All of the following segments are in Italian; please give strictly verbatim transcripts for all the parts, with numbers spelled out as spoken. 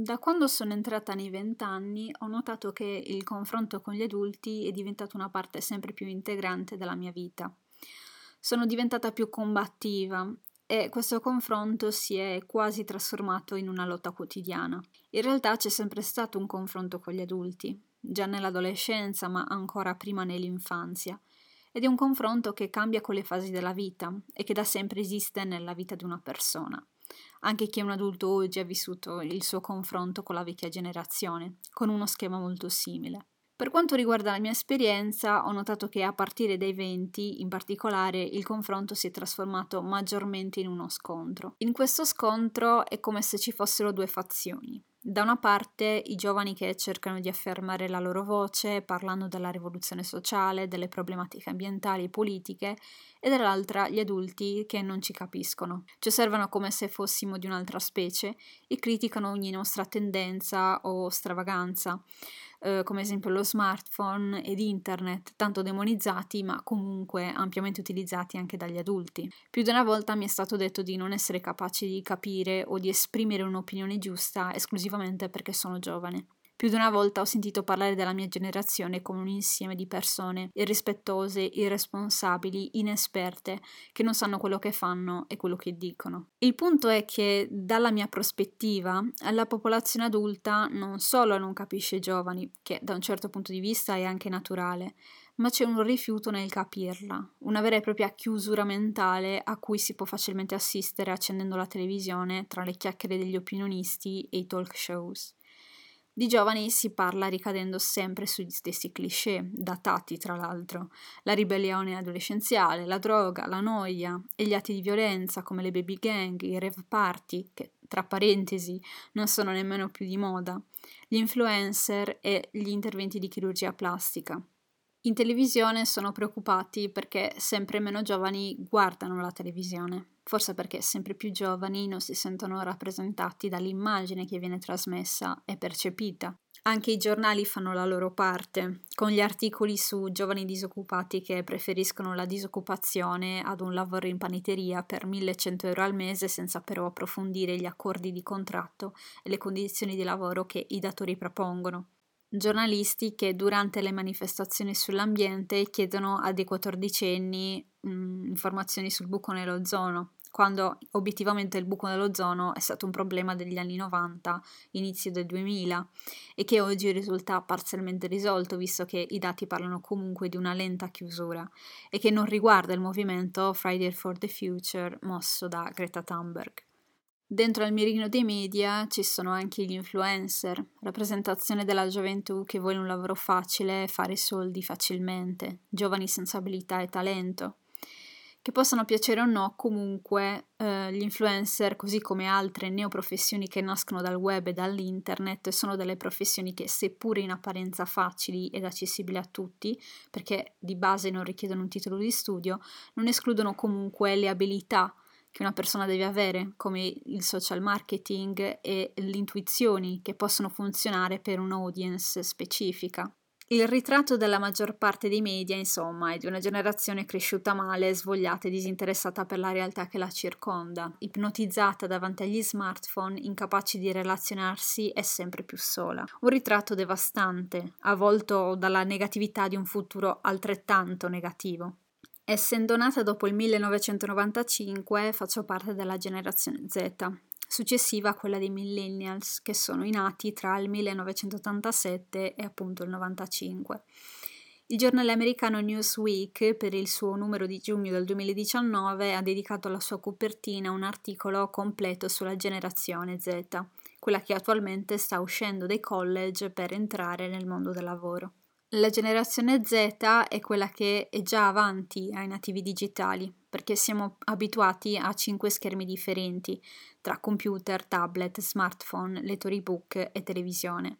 Da quando sono entrata nei vent'anni ho notato che il confronto con gli adulti è diventato una parte sempre più integrante della mia vita. Sono diventata più combattiva e questo confronto si è quasi trasformato in una lotta quotidiana. In realtà c'è sempre stato un confronto con gli adulti, già nell'adolescenza ma ancora prima nell'infanzia, ed è un confronto che cambia con le fasi della vita e che da sempre esiste nella vita di una persona. Anche chi è un adulto oggi ha vissuto il suo confronto con la vecchia generazione, con uno schema molto simile. Per quanto riguarda la mia esperienza, ho notato che a partire dai venti, in particolare, il confronto si è trasformato maggiormente in uno scontro. In questo scontro è come se ci fossero due fazioni. Da una parte i giovani che cercano di affermare la loro voce parlando della rivoluzione sociale, delle problematiche ambientali e politiche, e dall'altra gli adulti che non ci capiscono. Ci osservano come se fossimo di un'altra specie e criticano ogni nostra tendenza o stravaganza, eh, come esempio lo smartphone ed internet, tanto demonizzati ma comunque ampiamente utilizzati anche dagli adulti. Più di una volta mi è stato detto di non essere capaci di capire o di esprimere un'opinione giusta esclusivamente perché sono giovane. Più di una volta ho sentito parlare della mia generazione come un insieme di persone irrispettose, irresponsabili, inesperte, che non sanno quello che fanno e quello che dicono. Il punto è che, dalla mia prospettiva, la popolazione adulta non solo non capisce i giovani, che da un certo punto di vista è anche naturale, ma c'è un rifiuto nel capirla, una vera e propria chiusura mentale a cui si può facilmente assistere accendendo la televisione tra le chiacchiere degli opinionisti e i talk shows. Di giovani si parla ricadendo sempre sugli stessi cliché, datati tra l'altro, la ribellione adolescenziale, la droga, la noia e gli atti di violenza come le baby gang, i rave party, che tra parentesi non sono nemmeno più di moda, gli influencer e gli interventi di chirurgia plastica. In televisione sono preoccupati perché sempre meno giovani guardano la televisione, forse perché sempre più giovani non si sentono rappresentati dall'immagine che viene trasmessa e percepita. Anche i giornali fanno la loro parte, con gli articoli su giovani disoccupati che preferiscono la disoccupazione ad un lavoro in panetteria per millecento euro al mese senza però approfondire gli accordi di contratto e le condizioni di lavoro che i datori propongono. Giornalisti che durante le manifestazioni sull'ambiente chiedono a dei quattordicenni mh, informazioni sul buco nell'ozono, quando obiettivamente il buco nell'ozono è stato un problema degli anni novanta, inizio del duemila, e che oggi risulta parzialmente risolto, visto che i dati parlano comunque di una lenta chiusura e che non riguarda il movimento Friday for the Future mosso da Greta Thunberg. Dentro al mirino dei media ci sono anche gli influencer, rappresentazione della gioventù che vuole un lavoro facile e fare soldi facilmente, giovani senza abilità e talento. Che possano piacere o no, comunque eh, gli influencer, così come altre neoprofessioni che nascono dal web e dall'internet, sono delle professioni che, seppure in apparenza facili ed accessibili a tutti, perché di base non richiedono un titolo di studio, non escludono comunque le abilità che una persona deve avere, come il social marketing e le intuizioni che possono funzionare per un'audience specifica. Il ritratto della maggior parte dei media, insomma, è di una generazione cresciuta male, svogliata e disinteressata per la realtà che la circonda, ipnotizzata davanti agli smartphone, incapace di relazionarsi e sempre più sola. Un ritratto devastante, avvolto dalla negatività di un futuro altrettanto negativo. Essendo nata dopo il millenovecentonovantacinque, faccio parte della generazione Z, successiva a quella dei Millennials, che sono i nati tra il millenovecentottantasette e appunto il novantacinque. Il giornale americano Newsweek, per il suo numero di giugno del duemiladiciannove, ha dedicato alla sua copertina un articolo completo sulla generazione Z, quella che attualmente sta uscendo dai college per entrare nel mondo del lavoro. La generazione Z è quella che è già avanti ai nativi digitali, perché siamo abituati a cinque schermi differenti, tra computer, tablet, smartphone, lettori ebook e televisione.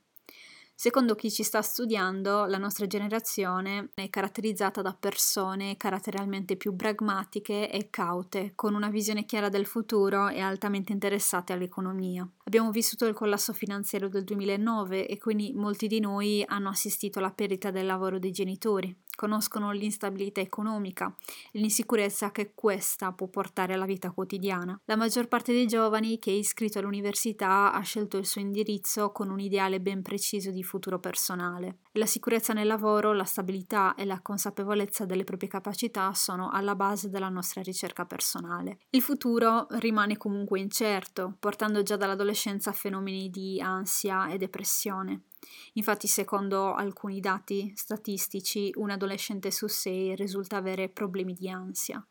Secondo chi ci sta studiando, la nostra generazione è caratterizzata da persone caratterialmente più pragmatiche e caute, con una visione chiara del futuro e altamente interessate all'economia. Abbiamo vissuto il collasso finanziario del duemilanove e quindi molti di noi hanno assistito alla perdita del lavoro dei genitori, conoscono l'instabilità economica, l'insicurezza che questa può portare alla vita quotidiana. La maggior parte dei giovani che è iscritto all'università ha scelto il suo indirizzo con un ideale ben preciso di futuro personale. La sicurezza nel lavoro, la stabilità e la consapevolezza delle proprie capacità sono alla base della nostra ricerca personale. Il futuro rimane comunque incerto, portando già dall'adolescenza a fenomeni di ansia e depressione. Infatti, secondo alcuni dati statistici, un adolescente su sei risulta avere problemi di ansia.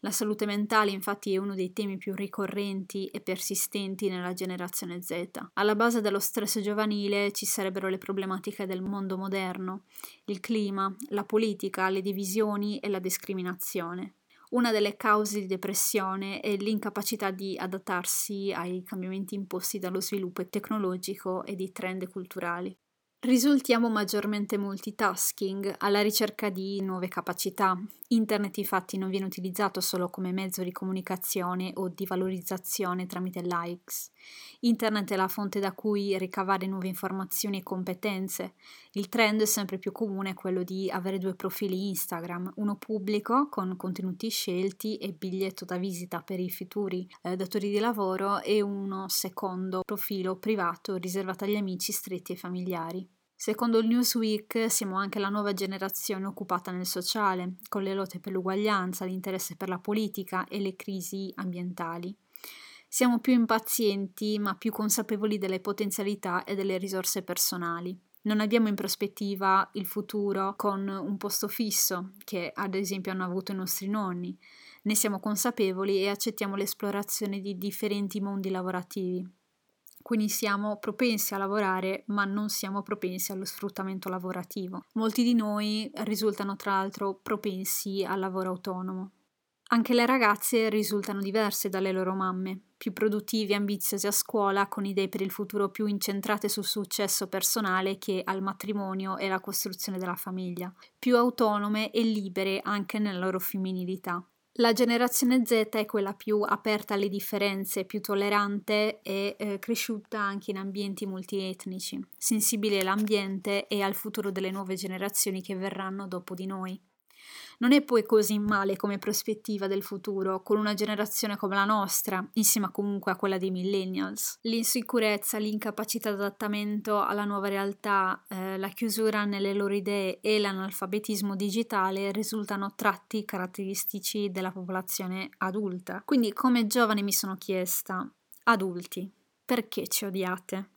La salute mentale, infatti, è uno dei temi più ricorrenti e persistenti nella generazione Z. Alla base dello stress giovanile ci sarebbero le problematiche del mondo moderno, il clima, la politica, le divisioni e la discriminazione. Una delle cause di depressione è l'incapacità di adattarsi ai cambiamenti imposti dallo sviluppo tecnologico e di trend culturali. Risultiamo maggiormente multitasking, alla ricerca di nuove capacità. Internet infatti non viene utilizzato solo come mezzo di comunicazione o di valorizzazione tramite likes. Internet è la fonte da cui ricavare nuove informazioni e competenze. Il trend sempre più comune è quello di avere due profili Instagram, uno pubblico con contenuti scelti e biglietto da visita per i futuri eh, datori di lavoro e uno secondo profilo privato riservato agli amici stretti e familiari. Secondo il Newsweek siamo anche la nuova generazione occupata nel sociale, con le lotte per l'uguaglianza, l'interesse per la politica e le crisi ambientali. Siamo più impazienti, ma più consapevoli delle potenzialità e delle risorse personali. Non abbiamo in prospettiva il futuro con un posto fisso, che ad esempio hanno avuto i nostri nonni. Ne siamo consapevoli e accettiamo l'esplorazione di differenti mondi lavorativi. Quindi siamo propensi a lavorare, ma non siamo propensi allo sfruttamento lavorativo. Molti di noi risultano tra l'altro propensi al lavoro autonomo. Anche le ragazze risultano diverse dalle loro mamme, più produttive e ambiziose a scuola, con idee per il futuro più incentrate sul successo personale che al matrimonio e la costruzione della famiglia, più autonome e libere anche nella loro femminilità. La generazione Z è quella più aperta alle differenze, più tollerante e eh, cresciuta anche in ambienti multietnici, sensibile all'ambiente e al futuro delle nuove generazioni che verranno dopo di noi. Non è poi così male come prospettiva del futuro, con una generazione come la nostra, insieme comunque a quella dei millennials. L'insicurezza, l'incapacità di adattamento alla nuova realtà, eh, la chiusura nelle loro idee e l'analfabetismo digitale risultano tratti caratteristici della popolazione adulta. Quindi, come giovane mi sono chiesta: adulti, perché ci odiate?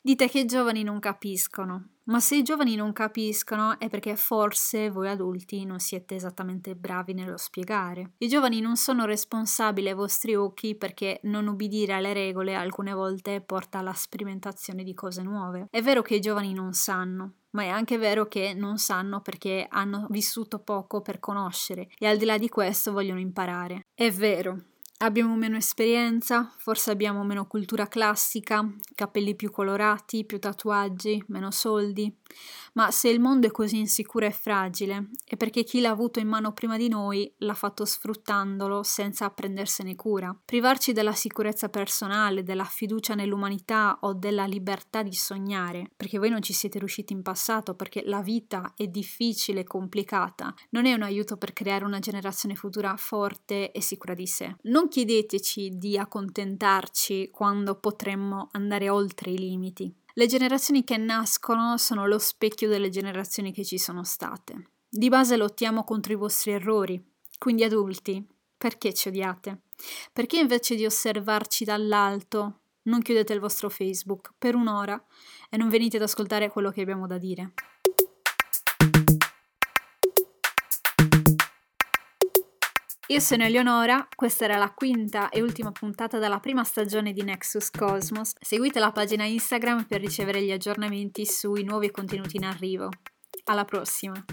Dite che i giovani non capiscono. Ma se i giovani non capiscono è perché forse voi adulti non siete esattamente bravi nello spiegare. I giovani non sono responsabili ai vostri occhi perché non obbedire alle regole alcune volte porta alla sperimentazione di cose nuove. È vero che i giovani non sanno, ma è anche vero che non sanno perché hanno vissuto poco per conoscere e al di là di questo vogliono imparare. È vero. Abbiamo meno esperienza, forse abbiamo meno cultura classica, capelli più colorati, più tatuaggi, meno soldi. Ma se il mondo è così insicuro e fragile, è perché chi l'ha avuto in mano prima di noi l'ha fatto sfruttandolo senza prendersene cura. Privarci della sicurezza personale, della fiducia nell'umanità o della libertà di sognare, perché voi non ci siete riusciti in passato, perché la vita è difficile e complicata, non è un aiuto per creare una generazione futura forte e sicura di sé. Non Non chiedeteci di accontentarci quando potremmo andare oltre i limiti. Le generazioni che nascono sono lo specchio delle generazioni che ci sono state. Di base lottiamo contro i vostri errori, quindi adulti, perché ci odiate? Perché invece di osservarci dall'alto non chiudete il vostro Facebook per un'ora e non venite ad ascoltare quello che abbiamo da dire? Io sono Eleonora, questa era la quinta e ultima puntata della prima stagione di Nexus Cosmos. Seguite la pagina Instagram per ricevere gli aggiornamenti sui nuovi contenuti in arrivo. Alla prossima!